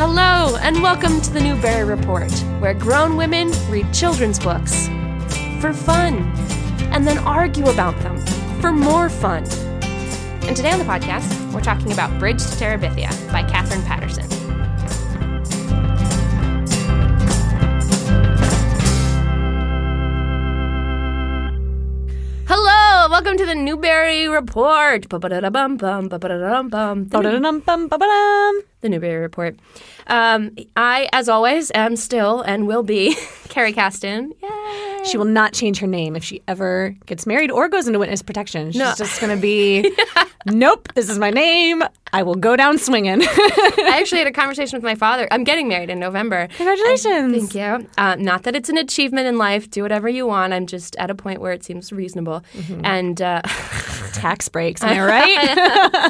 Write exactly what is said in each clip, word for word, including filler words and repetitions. Hello, and welcome to the Newbery Report, where grown women read children's books for fun, and then argue about them for more fun. And today on the podcast, we're talking about Bridge to Terabithia by Katherine Paterson. Hello, welcome to the Newbery Report. Ba-ba-da-da-bum, bum, ba-ba-da-da-bum, ba-ba-da-da-bum, ba-ba-da-dum. The Newbery Report. Um, I, as always, am still and will be Carrie Caston. Yay. She will not change her name if she ever gets married or goes into witness protection. She's no. just going to be, nope, this is my name. I will go down swinging. I actually had a conversation with my father. I'm getting married in November. Congratulations. Thank you. Uh, not that it's an achievement in life. Do whatever you want. I'm just at a point where it seems reasonable. Mm-hmm. And uh, tax breaks, am I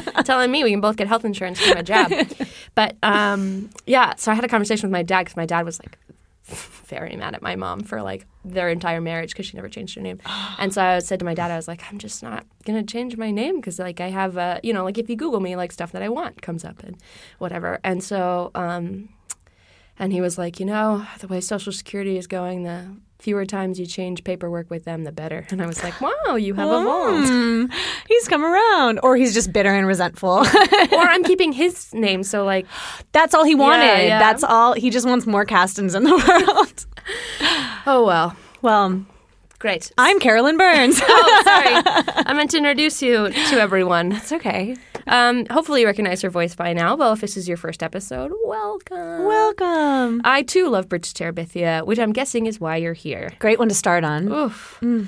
right? Telling me we can both get health insurance for my job. But, um, yeah, so I had a conversation with my dad because my dad was, like, very mad at my mom for, like, their entire marriage because she never changed her name. And so I said to my dad, I was like, I'm just not going to change my name because, like, I have, a, you know, like, if you Google me, like, stuff that I want comes up and whatever. And so um, – and he was like, you know, the way Social Security is going, the – fewer times you change paperwork with them, the better. And I was like, wow, you have evolved. Mm, he's come around. Or he's just bitter and resentful. Or I'm keeping his name, so like... That's all he wanted. Yeah, yeah. That's all. He just wants more Castons in the world. Oh, well. Well... Great. I'm Carolyn Burns. Oh, sorry. I meant to introduce you to everyone. That's okay. Um, hopefully you recognize her voice by now. Well, if this is your first episode, welcome. Welcome. I, too, love Bridge to Terabithia, which I'm guessing is why you're here. Great one to start on. Oof. Mm.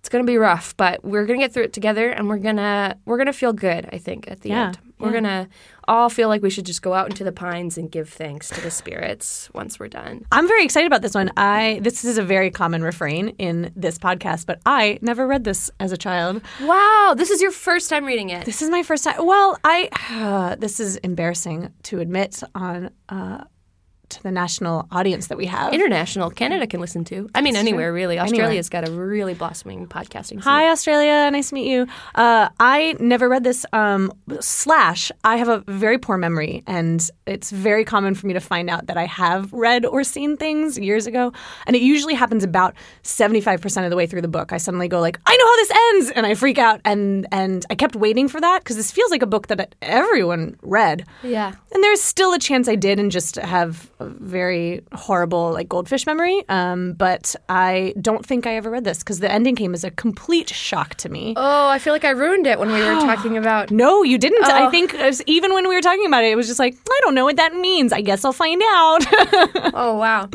It's going to be rough, but we're going to get through it together, and we're going to we're gonna feel good, I think, at the yeah. end. We're yeah. going to all feel like we should just go out into the pines and give thanks to the spirits once we're done. I'm very excited about this one. I This is a very common refrain in this podcast, but I never read this as a child. Wow. This is your first time reading it. This is my first time. Well, I uh, this is embarrassing to admit on uh to the national audience that we have. International. Canada can listen to. I mean, That's anywhere, true. Really. Australia's anywhere. Got a really blossoming podcasting scene. Hi, Australia. Nice to meet you. Uh, I never read this. Um, slash, I have a very poor memory, and it's very common for me to find out that I have read or seen things years ago, and it usually happens about seventy-five percent of the way through the book. I suddenly go like, I know how this ends! And I freak out, and, and I kept waiting for that, because this feels like a book that everyone read. Yeah. And there's still a chance I did and just have... very horrible, like, goldfish memory, um, but I don't think I ever read this because the ending came as a complete shock to me. Oh, I feel like I ruined it when we were talking about... No, you didn't. Oh. I think even when we were talking about it, it was just like, I don't know what that means. I guess I'll find out. Oh, wow.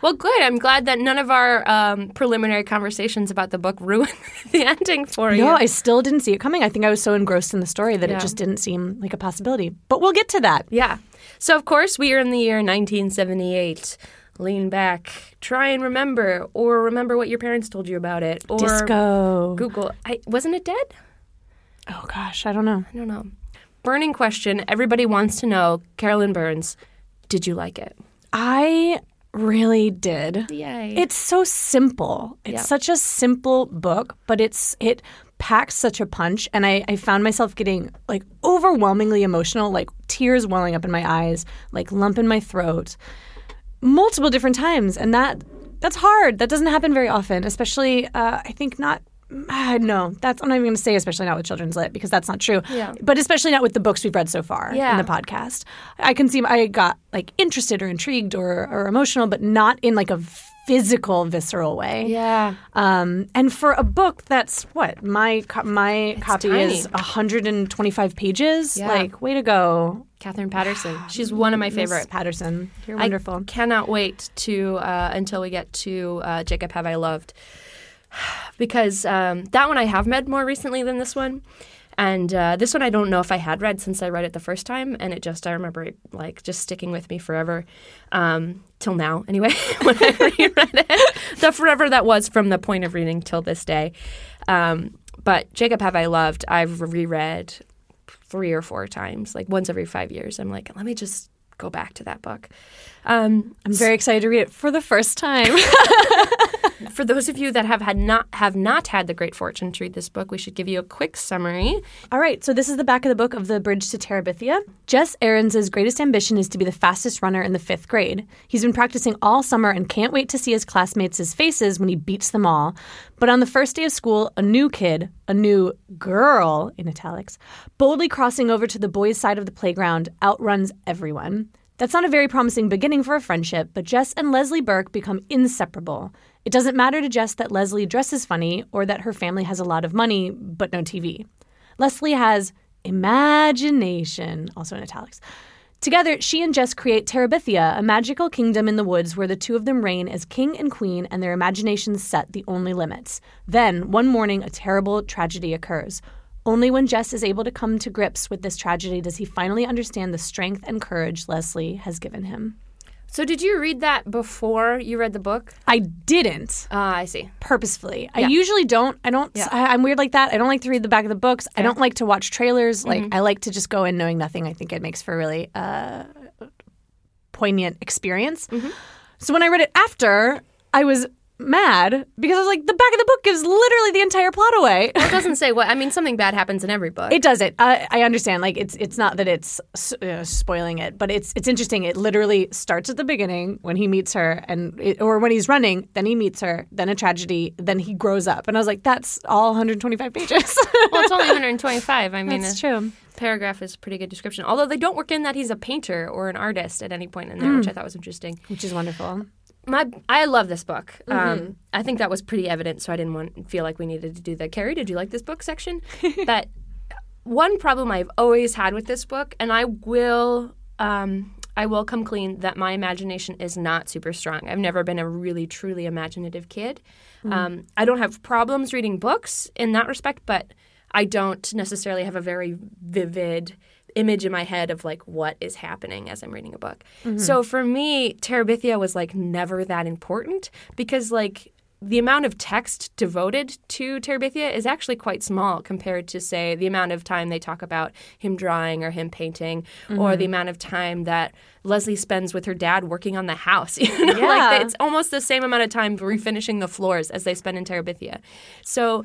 Well, good. I'm glad that none of our um, preliminary conversations about the book ruined the ending for you. No, I still didn't see it coming. I think I was so engrossed in the story that yeah. it just didn't seem like a possibility. But we'll get to that. Yeah. So, of course, we are in the year nineteen seventy-eight. Lean back. Try and remember. Or remember what your parents told you about it. Or Disco. Google. I, wasn't it dead? Oh, gosh. I don't know. I don't know. Burning question. Everybody wants to know. Carolyn Burns, did you like it? I... Really did. Yay. It's so simple. It's yeah. such a simple book, but it's it packs such a punch. And I, I found myself getting like overwhelmingly emotional, like tears welling up in my eyes, like lump in my throat, multiple different times. And that that's hard. That doesn't happen very often, especially uh, I think not. Uh, no, that's I'm not even going to say especially not with children's lit because that's not true. Yeah. But especially not with the books we've read so far yeah. in the podcast. I can see I got like interested or intrigued or, or emotional, but not in like a physical, visceral way. Yeah. Um, and for a book that's what my co- my it's copy tiny. Is one hundred twenty-five pages. Yeah. Like, way to go, Katherine Paterson. She's one of my favorite. Miz Paterson, you're wonderful. I cannot wait to uh, until we get to uh, Jacob Have I Loved. Because um, that one I have read more recently than this one. And uh, this one I don't know if I had read since I read it the first time. And it just, I remember it, like, just sticking with me forever. Um, till now, anyway, when I reread it. The forever that was from the point of reading till this day. Um, but Jacob Have I Loved, I've reread three or four times. Like, once every five years. I'm like, let me just go back to that book. Um, I'm very excited to read it for the first time. For those of you that have had not have not had the great fortune to read this book, we should give you a quick summary. All right, so this is the back of the book of The Bridge to Terabithia. Jess Aarons' greatest ambition is to be the fastest runner in the fifth grade. He's been practicing all summer and can't wait to see his classmates' faces when he beats them all. But on the first day of school, a new kid, a new girl, in italics, boldly crossing over to the boys' side of the playground, outruns everyone. That's not a very promising beginning for a friendship, but Jess and Leslie Burke become inseparable. It doesn't matter to Jess that Leslie dresses funny or that her family has a lot of money, but no T V. Leslie has imagination, also in italics. Together, she and Jess create Terabithia, a magical kingdom in the woods where the two of them reign as king and queen and their imaginations set the only limits. Then, one morning, a terrible tragedy occurs. Only when Jess is able to come to grips with this tragedy does he finally understand the strength and courage Leslie has given him. So did you read that before you read the book? I didn't. Uh, I see. Purposefully. Yeah. I usually don't. I don't. Yeah. I, I'm weird like that. I don't like to read the back of the books. Yeah. I don't like to watch trailers. Mm-hmm. Like I like to just go in knowing nothing. I think it makes for a really uh, poignant experience. Mm-hmm. So when I read it after, I was mad because I was like, the back of the book gives literally the entire plot away. Well, it doesn't say what. I mean, something bad happens in every book. It doesn't. I, I understand. Like, it's it's not that it's uh, spoiling it, but it's it's interesting. It literally starts at the beginning when he meets her, and it, or when he's running, then he meets her, then a tragedy, then he grows up. And I was like, that's all one hundred twenty-five pages. Well, it's only one hundred twenty-five. I mean, that's true. Paragraph is a pretty good description. Although they don't work in that he's a painter or an artist at any point in there, mm. which I thought was interesting. Which is wonderful. My, I love this book. Um, mm-hmm. I think that was pretty evident, so I didn't want feel like we needed to do that. Carrie, did you like this book section? But one problem I've always had with this book, and I will, um, I will come clean that my imagination is not super strong. I've never been a really, truly imaginative kid. Mm-hmm. Um, I don't have problems reading books in that respect, but I don't necessarily have a very vivid image in my head of like what is happening as I'm reading a book. Mm-hmm. So for me, Terabithia was like never that important because like the amount of text devoted to Terabithia is actually quite small compared to, say, the amount of time they talk about him drawing or him painting, mm-hmm. or the amount of time that Leslie spends with her dad working on the house. You know, yeah. like it's almost the same amount of time refinishing the floors as they spend in Terabithia. So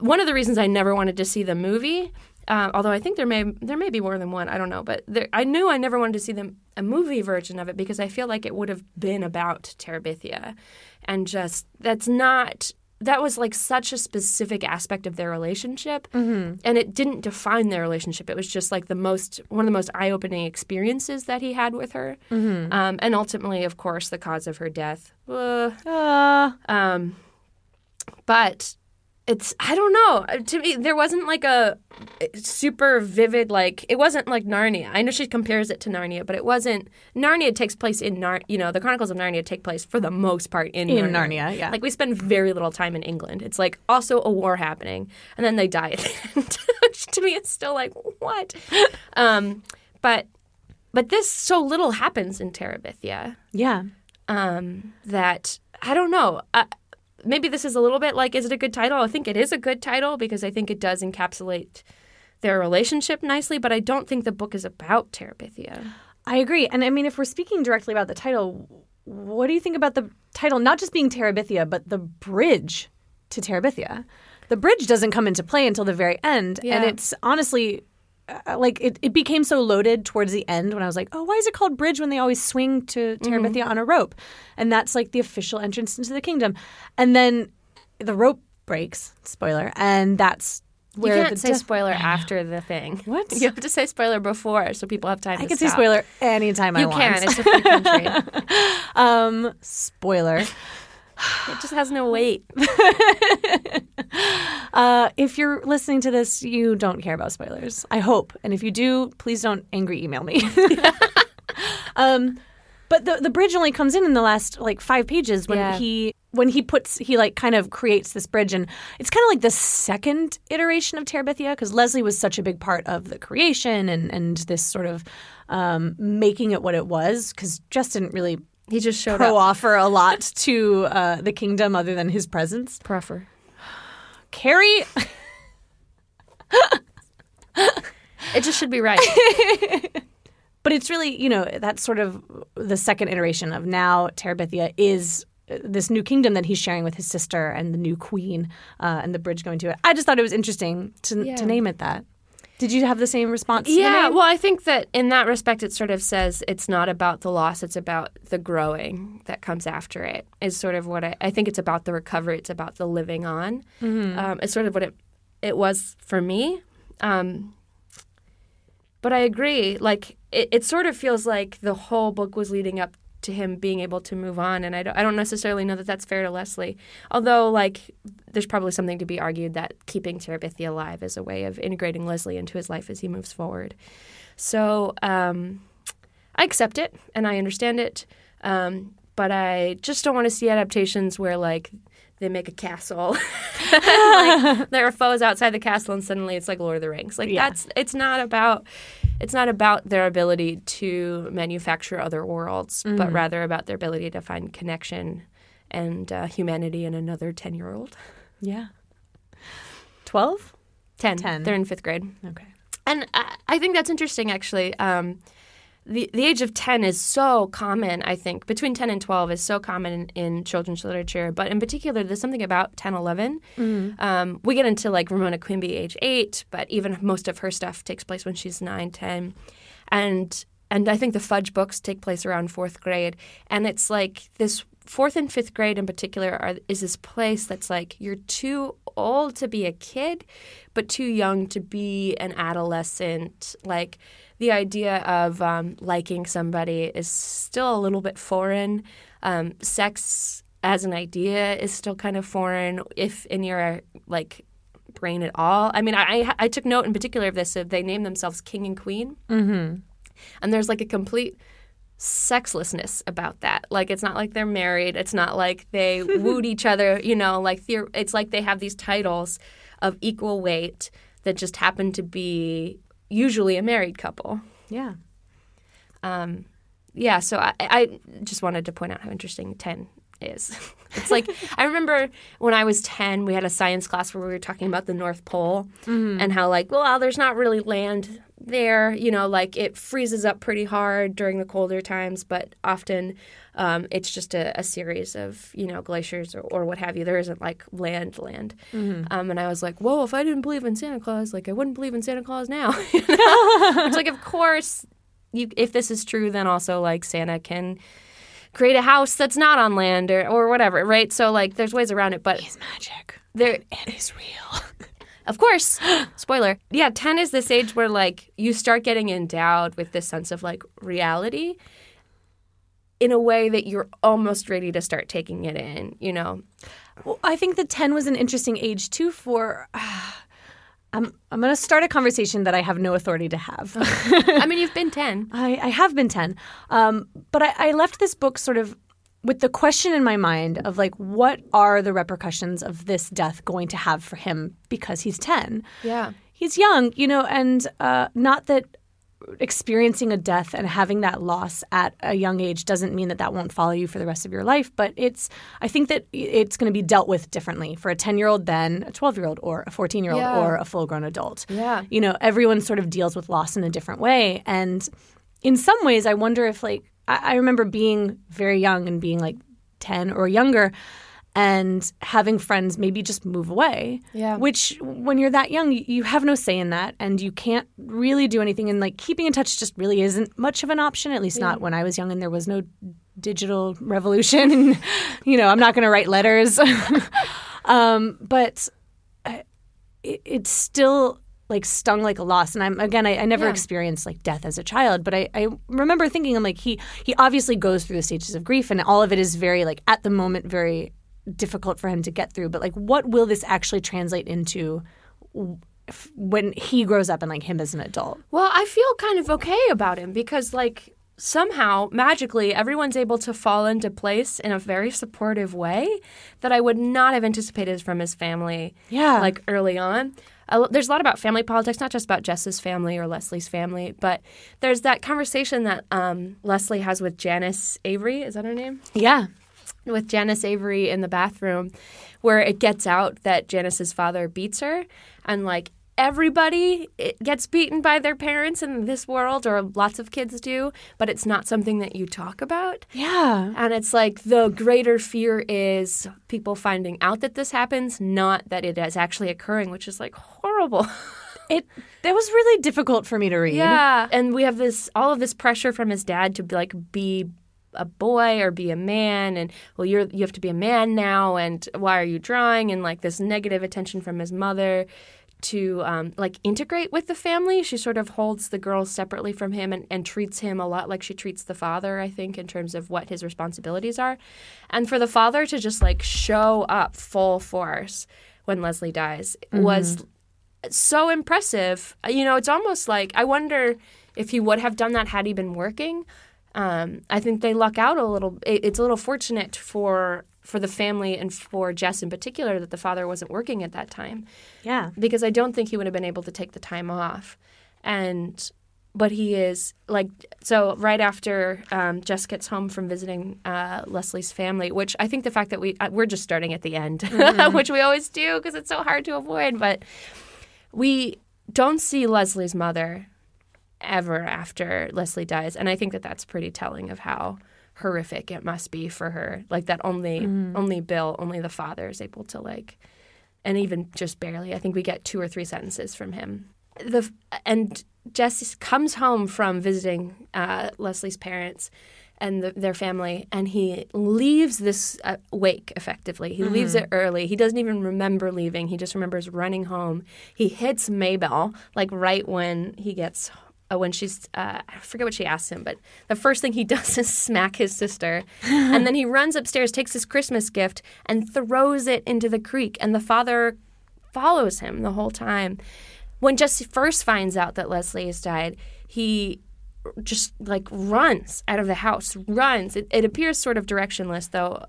one of the reasons I never wanted to see the movie. Uh, although I think there may there may be more than one. I don't know. But there, I knew I never wanted to see the, a movie version of it because I feel like it would have been about Terabithia. And just that's not – that was like such a specific aspect of their relationship. Mm-hmm. And it didn't define their relationship. It was just like the most – one of the most eye-opening experiences that he had with her. Mm-hmm. Um, and ultimately, of course, the cause of her death. Uh, uh. Um, but – It's, I don't know. To me, there wasn't like a super vivid, like, it wasn't like Narnia. I know she compares it to Narnia, but it wasn't. Narnia takes place in, Nar- you know, the Chronicles of Narnia take place for the most part in, in Narnia. Narnia, yeah. Like, we spend very little time in England. It's like also a war happening, and then they die at the end. To me, it's still like, what? um, but, but this, so little happens in Terabithia. Yeah. Um, that, I don't know. I, Maybe this is a little bit like, is it a good title? I think it is a good title because I think it does encapsulate their relationship nicely, but I don't think the book is about Terabithia. I agree. And I mean, if we're speaking directly about the title, what do you think about the title not just being Terabithia, but the bridge to Terabithia? The bridge doesn't come into play until the very end. Yeah. And it's honestly... Uh, like, it, it became so loaded towards the end when I was like, oh, why is it called Bridge when they always swing to Terabithia mm-hmm. on a rope? And that's, like, the official entrance into the kingdom. And then the rope breaks. Spoiler. And that's where the... You can't the say de- spoiler after the thing. What? You have to say spoiler before so people have time I to I can stop. Say spoiler anytime you I want. You can. It's a free country. um, spoiler. It just has no weight. uh, if you're listening to this, you don't care about spoilers, I hope. And if you do, please don't angry email me. um, but the the bridge only comes in in the last like five pages when yeah. he when he puts he like kind of creates this bridge, and it's kind of like the second iteration of Terabithia because Leslie was such a big part of the creation and and this sort of um, making it what it was because Jess didn't really. He just showed pro up. Offer a lot to uh, the kingdom other than his presence. Proffer. Carrie. It just should be right. But it's really, you know, that's sort of the second iteration of now Terabithia is this new kingdom that he's sharing with his sister and the new queen uh, and the bridge going to it. I just thought it was interesting to, yeah. to name it that. Did you have the same response? Yeah, well, I think that in that respect, it sort of says it's not about the loss. It's about the growing that comes after it is sort of what I, I think it's about the recovery. It's about the living on. Mm-hmm. Um, it's sort of what it it was for me. Um, but I agree. Like it, it sort of feels like the whole book was leading up to him being able to move on. And I don't, I don't necessarily know that that's fair to Leslie. Although, like, there's probably something to be argued that keeping Terabithia alive is a way of integrating Leslie into his life as he moves forward. So um, I accept it and I understand it. Um, but I just don't want to see adaptations where, like, they make a castle. Like, there are foes outside the castle and suddenly it's like Lord of the Rings. Like, yeah. that's it's not about... It's not about their ability to manufacture other worlds, mm-hmm. but rather about their ability to find connection and uh, humanity in another ten-year-old. Yeah. twelve? ten. ten. They're in fifth grade. Okay. And I, I think that's interesting, actually. Um, the, the age of ten is so common, I think. Between ten and twelve is so common in, in children's literature. But in particular, there's something about ten, eleven. Mm-hmm. Um, we get into, like, Ramona Quimby, age eight, but even most of her stuff takes place when she's nine, ten. And, and I think the Fudge books take place around fourth grade. And it's, like, this fourth and fifth grade in particular are, is this place that's, like, you're too old to be a kid, but too young to be an adolescent, like... The idea of um, liking somebody is still a little bit foreign. Um, sex as an idea is still kind of foreign, if in your, like, brain at all. I mean, I I took note in particular of this. So they name themselves King and Queen. Mm-hmm. And there's, like, a complete sexlessness about that. Like, it's not like they're married. It's not like they wooed each other. You know, like the- it's like they have these titles of equal weight that just happen to be – usually a married couple. Yeah. Um, yeah, so I, I just wanted to point out how interesting ten is. It's like, I remember when I was ten, we had a science class where we were talking about the North Pole mm-hmm. and how, like, well, there's not really land there. You know, like, it freezes up pretty hard during the colder times, but often um, it's just a, a series of, you know, glaciers or, or what have you. There isn't, like, land land. Mm-hmm. Um, and I was like, whoa, if I didn't believe in Santa Claus, like, I wouldn't believe in Santa Claus now. You know? It's like, of course, you, if this is true, then also, like, Santa can create a house that's not on land or, or whatever, right? So, like, there's ways around it, but... He's magic. There, and he's real. Of course. Spoiler. Yeah, ten is this age where, like, you start getting endowed with this sense of, like, reality in a way that you're almost ready to start taking it in, you know? Well, I think that ten was an interesting age, too, for... Uh, I'm I'm going to start a conversation that I have no authority to have. I mean, you've been ten. I, I have been ten. Um, but I, I left this book sort of with the question in my mind of, like, what are the repercussions of this death going to have for him because he's ten? Yeah. He's young, you know, and uh, not that experiencing a death and having that loss at a young age doesn't mean that that won't follow you for the rest of your life. But it's I think that it's going to be dealt with differently for a ten-year-old than a twelve-year-old or a fourteen-year-old yeah. or a full-grown adult. Yeah. You know, everyone sort of deals with loss in a different way. And in some ways, I wonder if, like, I, I remember being very young and being, like, ten or younger and having friends maybe just move away, yeah. which when you're that young, you have no say in that and you can't really do anything. And, like, keeping in touch just really isn't much of an option, at least yeah. not when I was young and there was no digital revolution. And, you know, I'm not going to write letters. um, but I, it, it's still, like, stung like a loss. And, I'm again, I, I never yeah. experienced, like, death as a child. But I, I remember thinking, I'm like, he, he obviously goes through the stages of grief and all of it is very, like, at the moment, very – difficult for him to get through, but, like, what will this actually translate into f- when he grows up and, like, him as an adult? Well, I feel kind of okay about him because, like, somehow magically everyone's able to fall into place in a very supportive way that I would not have anticipated from his family, yeah, like, early on. Uh, there's a lot about family politics, not just about Jess's family or Leslie's family, but there's that conversation that um, Leslie has with Janice Avery. Is that her name? Yeah. With Janice Avery in the bathroom where it gets out that Janice's father beats her and, like, everybody gets beaten by their parents in this world, or lots of kids do, but it's not something that you talk about. Yeah. And it's like the greater fear is people finding out that this happens, not that it is actually occurring, which is like horrible. It that was really difficult for me to read. Yeah. And we have this all of this pressure from his dad to like be a boy or be a man, and well, you're you have to be a man now, and why are you drawing, and like this negative attention from his mother to um, like integrate with the family. She sort of holds the girls separately from him and, and treats him a lot like she treats the father, I think, in terms of what his responsibilities are. And for the father to just like show up full force when Leslie dies mm-hmm. was so impressive. You know, it's almost like I wonder if he would have done that had he been working. Um, I think they luck out a little. It, it's a little fortunate for for the family and for Jess in particular that the father wasn't working at that time. Yeah. Because I don't think he would have been able to take the time off. And but he is like so right after um, Jess gets home from visiting uh, Leslie's family, which I think the fact that we uh, we're just starting at the end, mm-hmm. which we always do because it's so hard to avoid. But we don't see Leslie's mother ever after Leslie dies. And I think that that's pretty telling of how horrific it must be for her. Like that only mm. only Bill, only the father is able to like, and even just barely, I think we get two or three sentences from him. The And Jess comes home from visiting uh, Leslie's parents and the, their family, and he leaves this uh, wake, effectively. He mm-hmm. leaves it early. He doesn't even remember leaving. He just remembers running home. He hits Maybelle, like right when he gets home. Uh, when she's, uh, I forget what she asked him, but the first thing he does is smack his sister. And then he runs upstairs, takes his Christmas gift, and throws it into the creek. And the father follows him the whole time. When Jesse first finds out that Leslie has died, he just, like, runs out of the house, runs. It, it appears sort of directionless, though,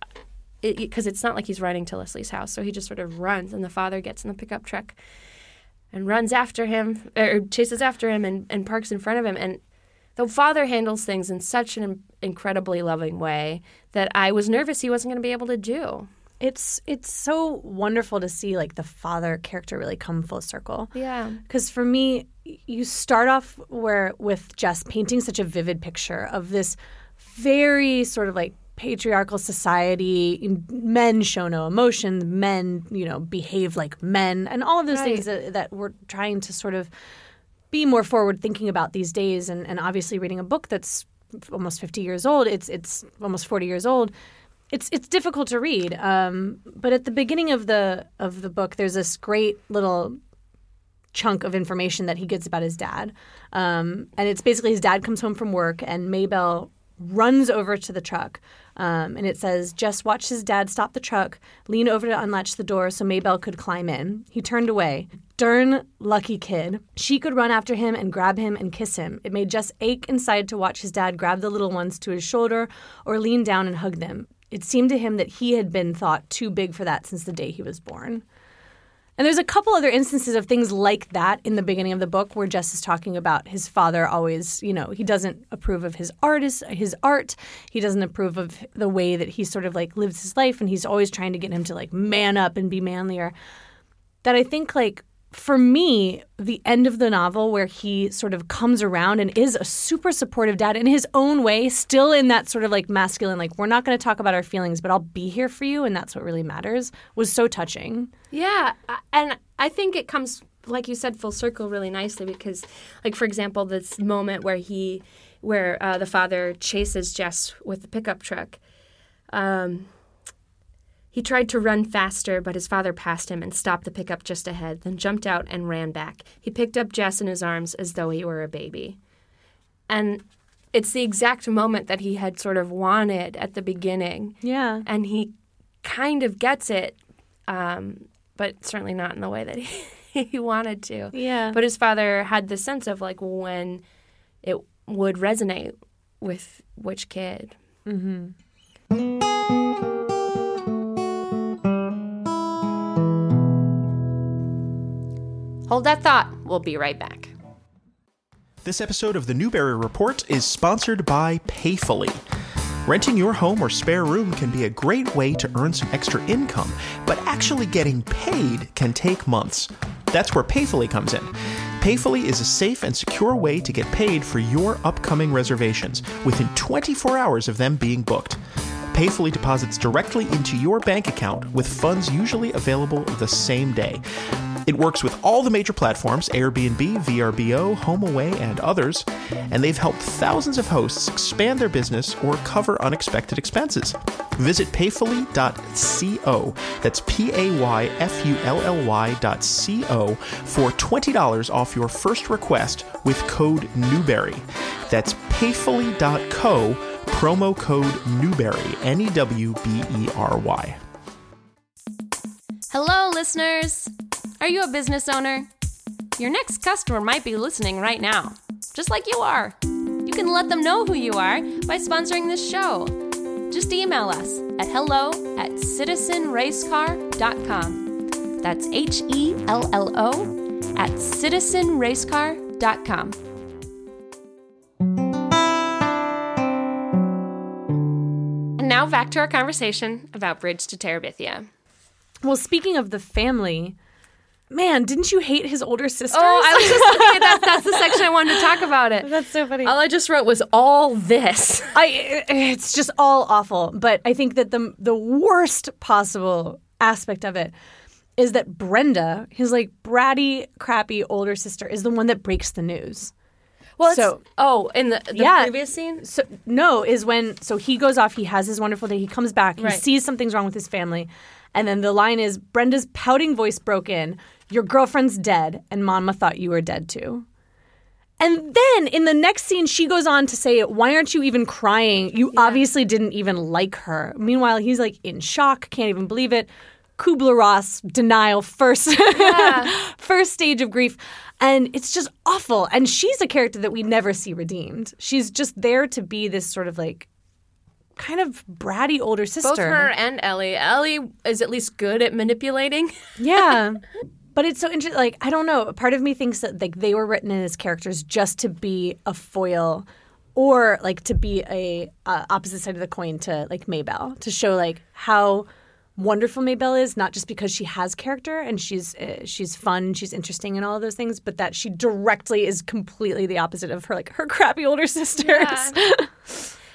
because it, it's not like he's running to Leslie's house. So he just sort of runs, and the father gets in the pickup truck and runs after him, or chases after him, and, and parks in front of him. And the father handles things in such an incredibly loving way that I was nervous he wasn't going to be able to do. It's it's so wonderful to see, like, the father character really come full circle. Yeah. Because for me, you start off where with Jess painting such a vivid picture of this very sort of, like, patriarchal society, men show no emotion, men, you know, behave like men, and all of those right. things that, that we're trying to sort of be more forward thinking about these days. And, and obviously reading a book that's almost fifty years old, it's it's almost forty years old, it's it's difficult to read. Um, but at the beginning of the of the book, there's this great little chunk of information that he gets about his dad. Um, and it's basically his dad comes home from work and Maybelle runs over to the truck, um, and it says, Jess watched his dad stop the truck, lean over to unlatch the door so Maybelle could climb in. He turned away. Darn lucky kid. She could run after him and grab him and kiss him. It made Jess ache inside to watch his dad grab the little ones to his shoulder or lean down and hug them. It seemed to him that he had been thought too big for that since the day he was born. And there's a couple other instances of things like that in the beginning of the book where Jess is talking about his father always, you know, he doesn't approve of his artist, his art. He doesn't approve of the way that he sort of like lives his life. And he's always trying to get him to like man up and be manlier. That I think like for me, the end of the novel where he sort of comes around and is a super supportive dad in his own way, still in that sort of like masculine, like we're not going to talk about our feelings, but I'll be here for you. And that's what really matters, was so touching. Yeah. And I think it comes, like you said, full circle really nicely because, like, for example, this moment where he where uh, the father chases Jess with the pickup truck. Um, he tried to run faster, but his father passed him and stopped the pickup just ahead, then jumped out and ran back. He picked up Jess in his arms as though he were a baby. And it's the exact moment that he had sort of wanted at the beginning. Yeah. And he kind of gets it. Um, but certainly not in the way that he, he wanted to. Yeah. But his father had this sense of, like, when it would resonate with which kid. Mm-hmm. Hold that thought. We'll be right back. This episode of the Newbery Report is sponsored by Payfully. Renting your home or spare room can be a great way to earn some extra income, but actually getting paid can take months. That's where Payfully comes in. Payfully is a safe and secure way to get paid for your upcoming reservations within twenty-four hours of them being booked. Payfully deposits directly into your bank account with funds usually available the same day. It works with all the major platforms, Airbnb, V R B O, HomeAway, and others, and they've helped thousands of hosts expand their business or cover unexpected expenses. Visit payfully dot co, that's P A Y F U L L Y dot C O, for twenty dollars off your first request with code Newbery. That's payfully dot co, promo code Newbery, N E W B E R Y. Hello, listeners. Are you a business owner? Your next customer might be listening right now, just like you are. You can let them know who you are by sponsoring this show. Just email us at hello at citizen race car dot com. That's H E L L O at citizen race car dot com. And now back to our conversation about Bridge to Terabithia. Well, speaking of the family... Man, didn't you hate his older sister? Oh, I was just looking at that. That's the section I wanted to talk about it. That's so funny. All I just wrote was all this. I, it's just all awful. But I think that the the worst possible aspect of it is that Brenda, his like bratty, crappy older sister, is the one that breaks the news. Well, so, it's, oh, in the, the yeah, previous scene? So, no, is when, so he goes off, he has his wonderful day, he comes back, he right. sees something's wrong with his family, and then the line is, Brenda's pouting voice broke in, your girlfriend's dead, and Mama thought you were dead too. And then in the next scene, she goes on to say, why aren't you even crying? You yeah. obviously didn't even like her. Meanwhile, he's like in shock, can't even believe it. Kubler-Ross, denial, first, yeah. first stage of grief. And it's just awful. And she's a character that we never see redeemed. She's just there to be this sort of like kind of bratty older sister. Both her and Ellie. Ellie is at least good at manipulating. Yeah. But it's so interesting. Like, I don't know. Part of me thinks that like they were written in as characters just to be a foil, or like to be a uh, opposite side of the coin to like Maybelle, to show like how wonderful Maybelle is, not just because she has character and she's uh, she's fun, she's interesting, and all of those things, but that she directly is completely the opposite of her like her crappy older sisters. Yeah.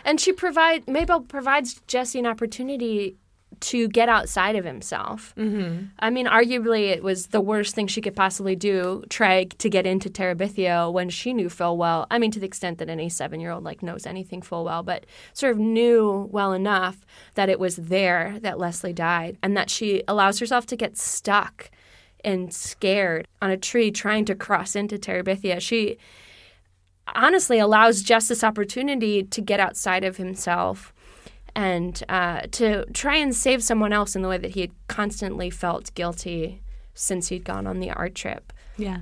And she provide Maybelle provides Jesse an opportunity to get outside of himself. Mm-hmm. I mean, arguably it was the worst thing she could possibly do, try to get into Terabithia when she knew full well. I mean, to the extent that any seven-year-old like knows anything full well, but sort of knew well enough that it was there that Leslie died, and that she allows herself to get stuck and scared on a tree trying to cross into Terabithia. She honestly allows Jess this opportunity to get outside of himself and uh, to try and save someone else in the way that he had constantly felt guilty since he'd gone on the art trip. Yeah.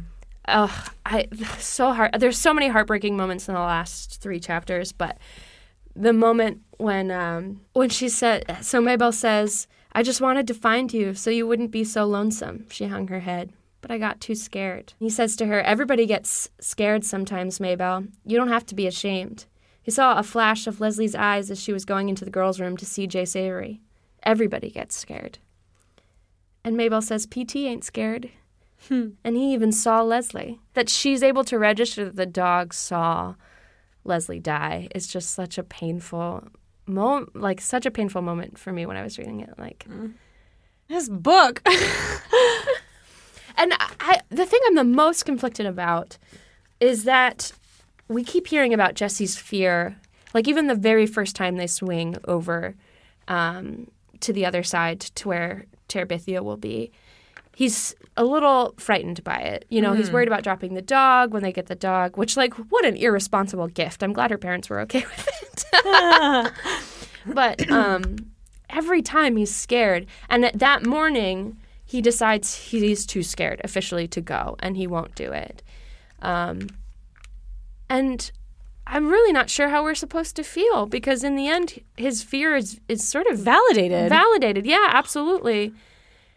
Ugh, I, so hard. There's so many heartbreaking moments in the last three chapters, but the moment when um, when she said, so Maybelle says, I just wanted to find you so you wouldn't be so lonesome. She hung her head, but I got too scared. He says to her, everybody gets scared sometimes, Maybelle. You don't have to be ashamed. He saw a flash of Leslie's eyes as she was going into the girls' room to see Jess Avery. Everybody gets scared. And Maybelle says, P T ain't scared. Hmm. And he even saw Leslie. That she's able to register that the dog saw Leslie die is just such a painful moment, like such a painful moment for me when I was reading it. Like, mm. This book. And I, the thing I'm the most conflicted about is that we keep hearing about Jesse's fear, like even the very first time they swing over um, to the other side to where Terabithia will be. He's a little frightened by it. You know, mm. he's worried about dropping the dog when they get the dog, which like what an irresponsible gift. I'm glad her parents were okay with it. But um, every time he's scared. And that, that morning he decides he's too scared officially to go and he won't do it. Um And I'm really not sure how we're supposed to feel, because in the end, his fear is, is sort of validated. Validated, yeah, absolutely.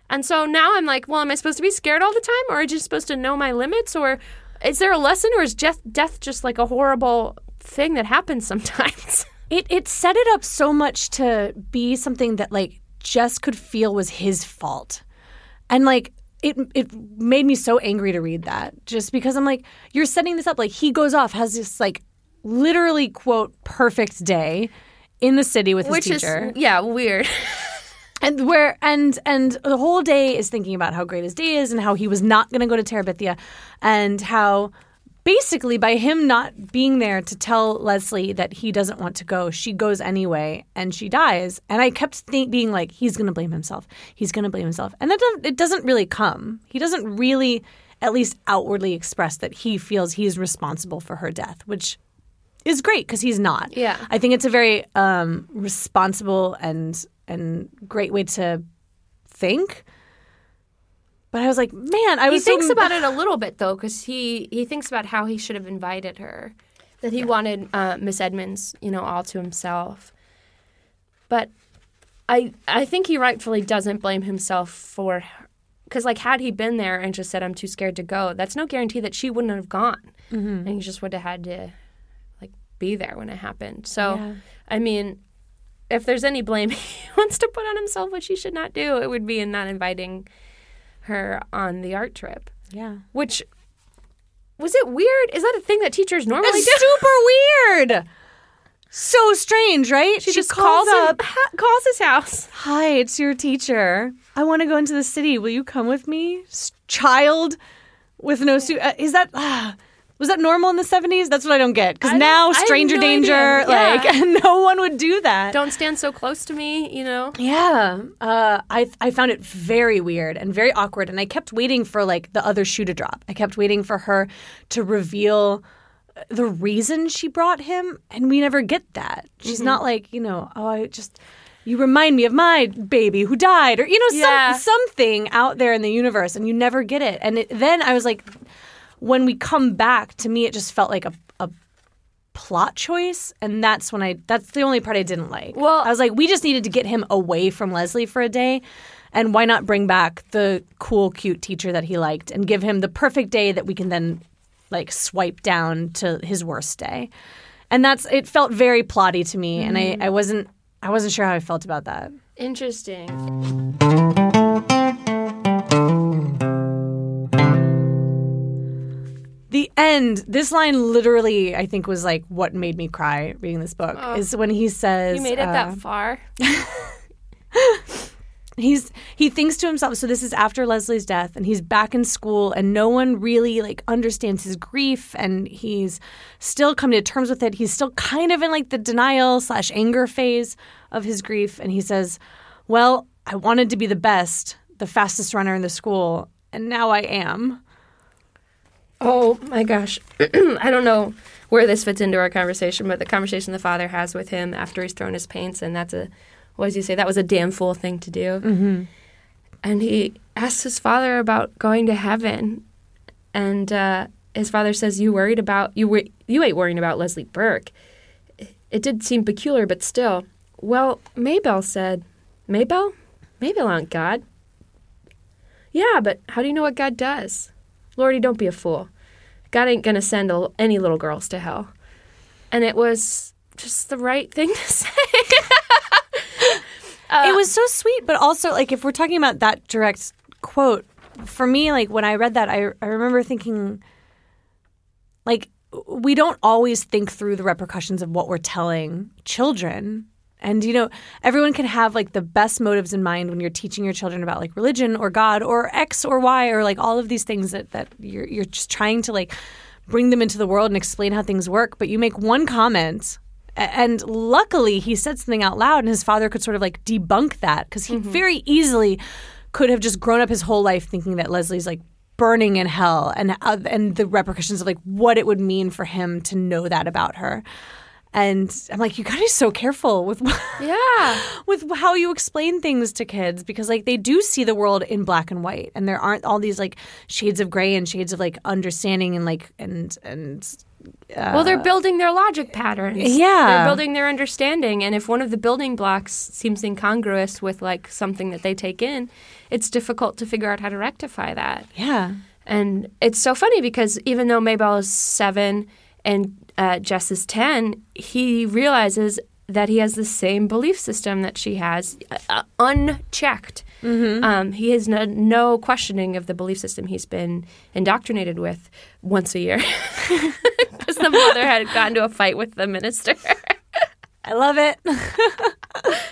And so now I'm like, well, am I supposed to be scared all the time, or am I just supposed to know my limits, or is there a lesson, or is death, death just like a horrible thing that happens sometimes? It it set it up so much to be something that like Jess could feel was his fault. And like it it made me so angry to read that, just because I'm like, you're setting this up. Like, he goes off, has this like literally, quote, perfect day in the city with his Which teacher. Which is, yeah, weird. And where and and the whole day is thinking about how great his day is and how he was not going to go to Terabithia, and how basically by him not being there to tell Leslie that he doesn't want to go, she goes anyway and she dies. And I kept th- being like, he's going to blame himself. He's going to blame himself. And that doesn't, it doesn't really come. He doesn't really, at least outwardly, express that he feels he's responsible for her death, which is great because he's not. Yeah, I think it's a very um, responsible and and great way to think. But I was like, man, I was. He thinking... thinks about it a little bit though, because he he thinks about how he should have invited her, that he wanted uh, Miss Edmonds, you know, all to himself. But I I think he rightfully doesn't blame himself for her, because like had he been there and just said, "I'm too scared to go," that's no guarantee that she wouldn't have gone, mm-hmm. and he just would have had to be there when it happened. So, yeah. I mean, if there's any blame he wants to put on himself, which he should not do, it would be in not inviting her on the art trip. Yeah. Which, was it weird? Is that a thing that teachers normally it's do? It's super weird! So strange, right? She, she just calls, calls up, him, ha- calls his house. Hi, it's your teacher. I want to go into the city. Will you come with me? Child with no suit. Uh, is that... Uh, Was that normal in the seventies? That's what I don't get. Because now, stranger no danger, yeah. like, no one would do that. Don't stand so close to me, you know? Yeah. Uh, I I found it very weird and very awkward. And I kept waiting for, like, the other shoe to drop. I kept waiting for her to reveal the reason she brought him. And we never get that. She's mm-hmm. not like, you know, oh, I just... You remind me of my baby who died. Or, you know, yeah. some, something out there in the universe. And you never get it. And it, then I was like... When we come back, to me, it just felt like a, a plot choice. And that's when I, that's the only part I didn't like. Well, I was like, we just needed to get him away from Leslie for a day. And why not bring back the cool, cute teacher that he liked and give him the perfect day that we can then like swipe down to his worst day. And that's, it felt very plotty to me. Mm-hmm. And I, I wasn't, I wasn't sure how I felt about that. Interesting. The end, this line literally, I think, was like what made me cry reading this book, oh, is when he says... You made it uh, that far? he's He thinks to himself, so this is after Leslie's death, and he's back in school, and no one really like understands his grief, and he's still coming to terms with it. He's still kind of in like the denial slash anger phase of his grief, and he says, well, I wanted to be the best, the fastest runner in the school, and now I am. Oh, my gosh. I don't know where this fits into our conversation, but the conversation the father has with him after he's thrown his paints, and that's a, what does he say? That was a damn fool thing to do. Mm-hmm. And he asks his father about going to heaven, and uh, his father says, you worried about, you were, you ain't worrying about Leslie Burke. It did seem peculiar, but still. Well, Maybelle said, Maybelle? Maybelle aren't God. Yeah, but how do you know what God does? Lordy, don't be a fool. God ain't going to send a, any little girls to hell. And it was just the right thing to say. uh, it was so sweet, but also, like, if we're talking about that direct quote, for me, like, when I read that, I, I remember thinking, like, we don't always think through the repercussions of what we're telling children. And, you know, everyone can have, like, the best motives in mind when you're teaching your children about, like, religion or God or X or Y or, like, all of these things that, that you're, you're just trying to, like, bring them into the world and explain how things work. But you make one comment, and luckily he said something out loud, and his father could sort of, like, debunk that, because he mm-hmm. very easily could have just grown up his whole life thinking that Leslie's, like, burning in hell, and uh, and the repercussions of, like, what it would mean for him to know that about her. And I'm like, you got to be so careful with yeah. with how you explain things to kids, because, like, they do see the world in black and white, and there aren't all these, like, shades of gray and shades of, like, understanding and, like, and and uh, well, they're building their logic patterns. Yeah. They're building their understanding, and if one of the building blocks seems incongruous with, like, something that they take in, it's difficult to figure out how to rectify that. Yeah. And it's so funny because even though Maybelle is seven and Uh, Jess is ten, he realizes that he has the same belief system that she has, uh, unchecked. Mm-hmm. Um, he has no, no questioning of the belief system he's been indoctrinated with once a year because the mother had gotten to a fight with the minister. I love it.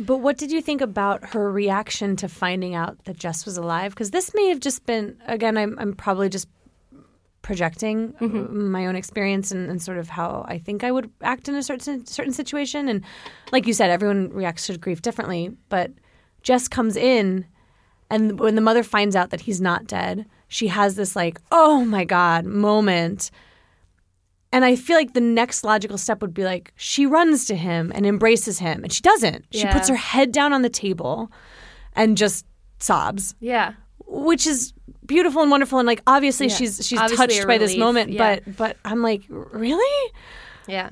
But what did you think about her reaction to finding out that Jess was alive? Because this may have just been, again, I'm, I'm probably just projecting mm-hmm. my own experience and, and sort of how I think I would act in a certain certain situation. And like you said, everyone reacts to grief differently. But Jess comes in, and when the mother finds out that he's not dead, she has this like, oh, my God, moment. And I feel like the next logical step would be like she runs to him and embraces him. And she doesn't. Yeah. She puts her head down on the table and just sobs. Yeah. Which is beautiful and wonderful. And like obviously yeah. she's she's obviously touched by relief. This moment. Yeah. But but I'm like, really? Yeah.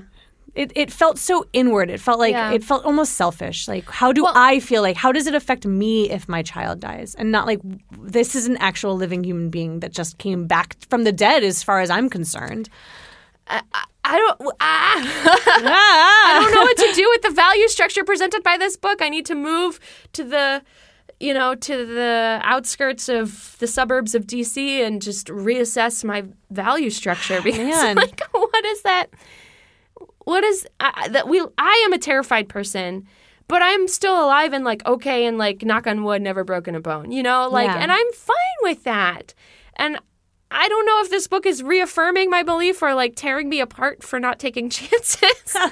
It it felt so inward. It felt like yeah. it felt almost selfish. Like how do well, I feel like how does it affect me if my child dies? And not like this is an actual living human being that just came back from the dead as far as I'm concerned. I, I, I don't uh, I don't know what to do with the value structure presented by this book. I need to move to the, you know, to the outskirts of the suburbs of D C and just reassess my value structure because Man. like what is that? What is uh, that we I am a terrified person, but I'm still alive and like okay and like knock on wood never broken a bone, you know, like yeah. and I'm fine with that. And I don't know if this book is reaffirming my belief or like tearing me apart for not taking chances. I,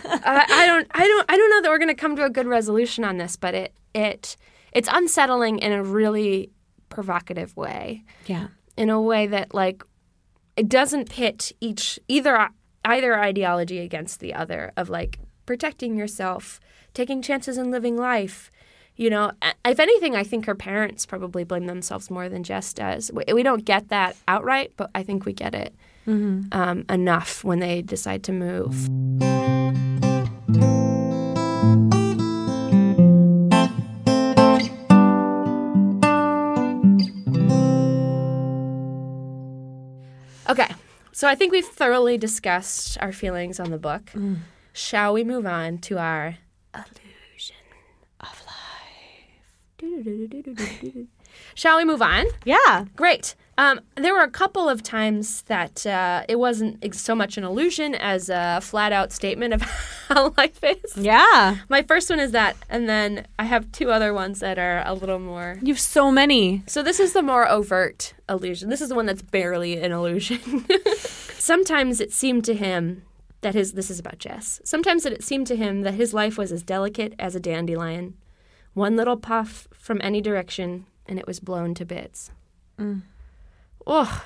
I don't, I don't, I don't know that we're going to come to a good resolution on this, but it, it, it's unsettling in a really provocative way. Yeah, in a way that like it doesn't pit each either either ideology against the other of like protecting yourself, taking chances, and living life. You know, if anything, I think her parents probably blame themselves more than Jess does. We don't get that outright, but I think we get it mm-hmm. um, enough when they decide to move. Okay, so I think we've thoroughly discussed our feelings on the book. Mm. Shall we move on to our illusion of life? Shall we move on? Yeah. Great. Um, there were a couple of times that uh, it wasn't so much an illusion as a flat-out statement of how life is. Yeah. My first one is that, and then I have two other ones that are a little more... You have so many. So this is the more overt illusion. This is the one that's barely an illusion. Sometimes it seemed to him that his... This is about Jess. Sometimes it seemed to him that his life was as delicate as a dandelion. One little puff from any direction, and it was blown to bits. Mm. Oh,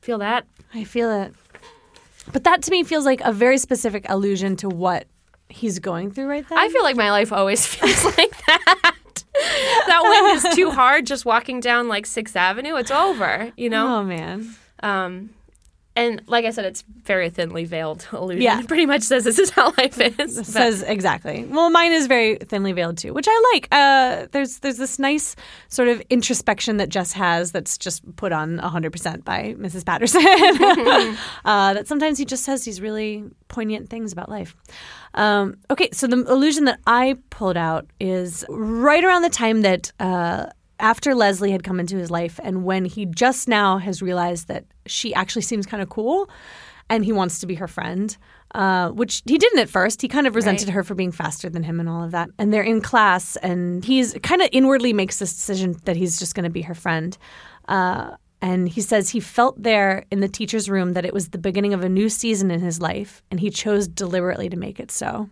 feel that? I feel it. But that to me feels like a very specific allusion to what he's going through right then. I feel like my life always feels like that. That wind is too hard just walking down like sixth avenue. It's over, you know? Oh, man. Um, and like I said, it's very thinly veiled illusion. Yeah. It pretty much says this is how life is. It says exactly. Well, mine is very thinly veiled too, which I like. Uh, there's there's this nice sort of introspection that Jess has that's just put on one hundred percent by Missus Paterson. uh, that sometimes he just says these really poignant things about life. Um, okay, so the illusion that I pulled out is right around the time that uh, after Leslie had come into his life and when he just now has realized that she actually seems kind of cool, and he wants to be her friend, uh, which he didn't at first. He kind of resented right. her for being faster than him and all of that. And they're in class, and he's kind of inwardly makes this decision that he's just going to be her friend. Uh, and he says he felt there in the teacher's room that it was the beginning of a new season in his life, and he chose deliberately to make it so.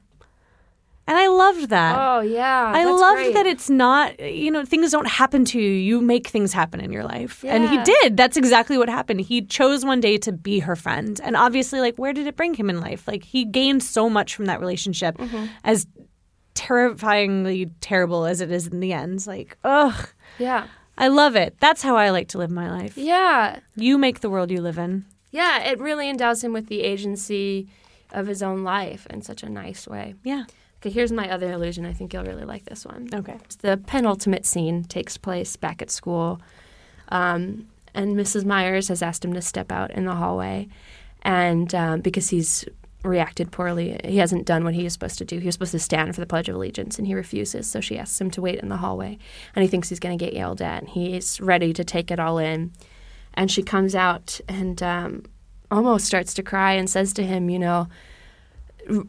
And I loved that. Oh, yeah. I loved great. that it's not, you know, things don't happen to you. You make things happen in your life. Yeah. And he did. That's exactly what happened. He chose one day to be her friend. And obviously, like, where did it bring him in life? Like, he gained so much from that relationship, mm-hmm. as terrifyingly terrible as it is in the end. Like, ugh. Yeah. I love it. That's how I like to live my life. Yeah. You make the world you live in. Yeah. It really endows him with the agency of his own life in such a nice way. Yeah. Okay, here's my other illusion. I think you'll really like this one. Okay. The penultimate scene takes place back at school, um, and Missus Myers has asked him to step out in the hallway, and um, because he's reacted poorly. He hasn't done what he is supposed to do. He was supposed to stand for the Pledge of Allegiance, and he refuses. So she asks him to wait in the hallway, and he thinks he's going to get yelled at, and he's ready to take it all in. And she comes out and um, almost starts to cry and says to him, you know, r-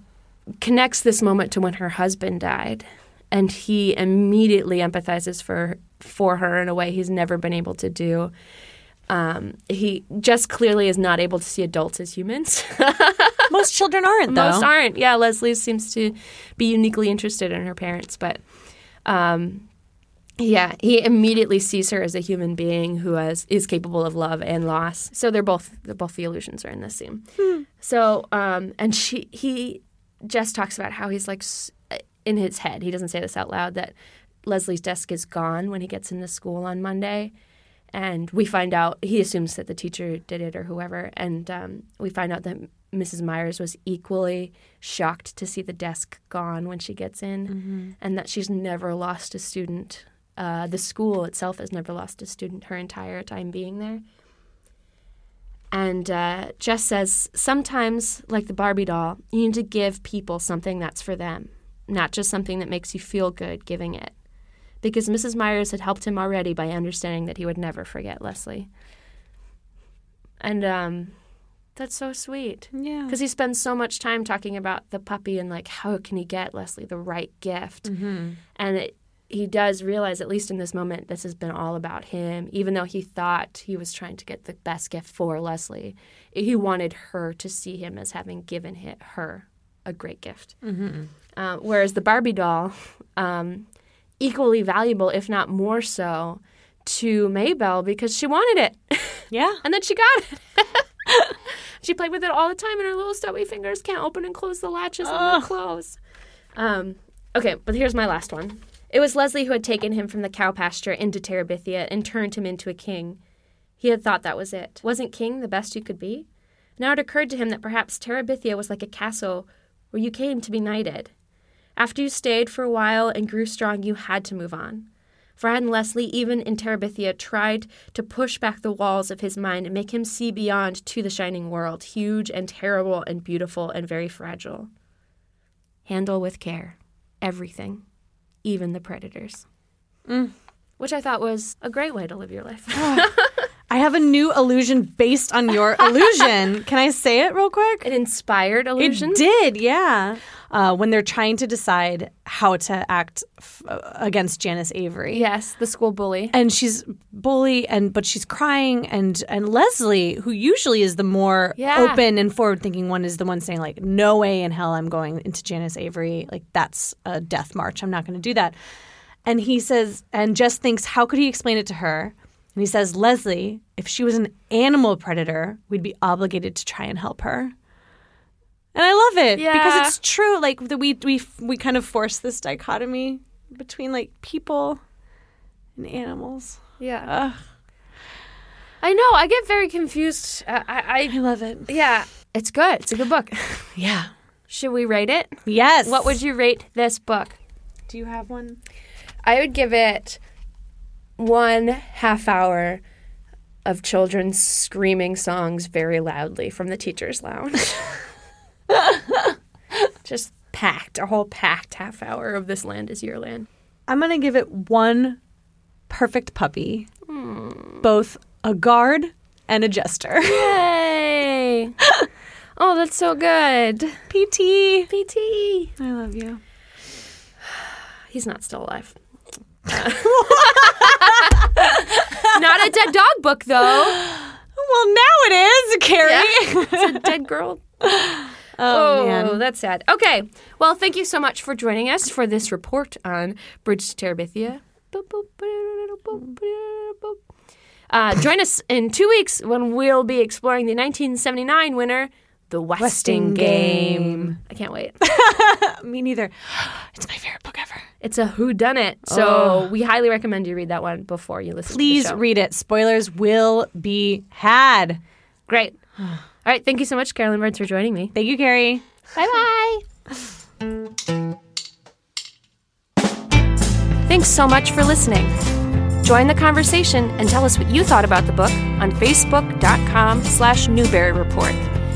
connects this moment to when her husband died. And he immediately empathizes for for her in a way he's never been able to do. Um, he just clearly is not able to see adults as humans. Most children aren't, though. Most aren't. Yeah, Leslie seems to be uniquely interested in her parents. But, um, yeah, he immediately sees her as a human being who has, is capable of love and loss. So they're both, they're both the illusions are in this scene. Hmm. So, um, and she, he just talks about how he's like in his head. He doesn't say this out loud, that Leslie's desk is gone when he gets into school on Monday. And we find out, he assumes that the teacher did it or whoever, and um, we find out that Missus Myers was equally shocked to see the desk gone when she gets in, mm-hmm. and that she's never lost a student. Uh, the school itself has never lost a student her entire time being there. And uh, Jess says, sometimes, like the Barbie doll, you need to give people something that's for them, not just something that makes you feel good giving it. Because Missus Myers had helped him already by understanding that he would never forget Leslie. And um, that's so sweet. Yeah. Because he spends so much time talking about the puppy and, like, how can he get Leslie the right gift? Mm-hmm. And it, he does realize, at least in this moment, this has been all about him. Even though he thought he was trying to get the best gift for Leslie, he wanted her to see him as having given him, her a great gift. Mm-hmm. Uh, whereas the Barbie doll... Um, equally valuable, if not more so, to Maybelle because she wanted it. Yeah. And then she got it. She played with it all the time, and her little stubby fingers can't open and close the latches Ugh. on the clothes. Um, okay, but here's my last one. It was Leslie who had taken him from the cow pasture into Terabithia and turned him into a king. He had thought that was it. Wasn't king the best you could be? Now it occurred to him that perhaps Terabithia was like a castle where you came to be knighted. After you stayed for a while and grew strong, you had to move on. Brad and Leslie, even in Terabithia, tried to push back the walls of his mind and make him see beyond to the shining world, huge and terrible and beautiful and very fragile. Handle with care. Everything. Even the predators. Mm. Which I thought was a great way to live your life. I have a new illusion based on your illusion. Can I say it real quick? It inspired illusion? It did, yeah. Uh, when they're trying to decide how to act f- against Janice Avery. Yes, the school bully. And she's bully, and but she's crying. And, and Leslie, who usually is the more yeah. open and forward-thinking one, is the one saying, like, no way in hell I'm going into Janice Avery. Like, that's a death march. I'm not going to do that. And he says, and Jess thinks, how could he explain it to her? And he says, Leslie, if she was an animal predator, we'd be obligated to try and help her. And I love it yeah. because it's true. Like the, we we we kind of force this dichotomy between like people and animals. Yeah, Ugh. I know. I get very confused. Uh, I, I I love it. Yeah, it's good. It's a good book. Yeah. Should we rate it? Yes. What would you rate this book? Do you have one? I would give it one half hour of children screaming songs very loudly from the teacher's lounge. Just packed, a whole packed half hour of This Land Is Your Land. I'm going to give it one perfect puppy, mm. both a guard and a jester. Yay! Oh, that's so good. P T. P T. I love you. He's not still alive. Not a dead dog book, though. Well, now it is, Carrie. Yeah, it's a dead girl. Oh, oh man. That's sad. Okay. Well, thank you so much for joining us for this report on Bridge to Terabithia. Uh, join us in two weeks when we'll be exploring the nineteen seventy-nine winner, The Westing Game. Game. I can't wait. Me neither. It's my favorite book ever. It's a whodunit. So oh. we highly recommend you read that one before you listen Please to the show. Please read it. Spoilers will be had. Great. All right. Thank you so much, Carolyn Burns, for joining me. Thank you, Carrie. Bye-bye. Thanks so much for listening. Join the conversation and tell us what you thought about the book on facebook dot com slash Newbery Report.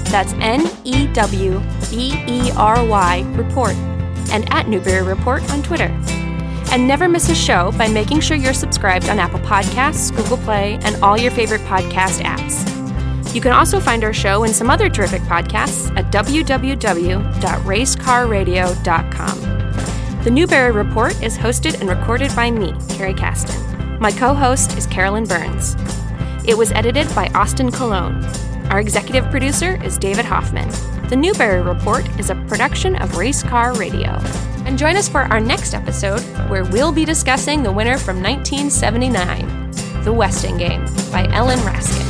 That's N E W B E R Y Report, and at Newbery Report on Twitter. And never miss a show by making sure you're subscribed on Apple Podcasts, Google Play, and all your favorite podcast apps. You can also find our show and some other terrific podcasts at w w w dot race car radio dot com. The Newbery Report is hosted and recorded by me, Carrie Caston. My co-host is Carolyn Burns. It was edited by Austin Colon. Our executive producer is David Hoffman. The Newbery Report is a production of Race Car Radio. And join us for our next episode, where we'll be discussing the winner from nineteen seventy-nine, The Westing Game by Ellen Raskin.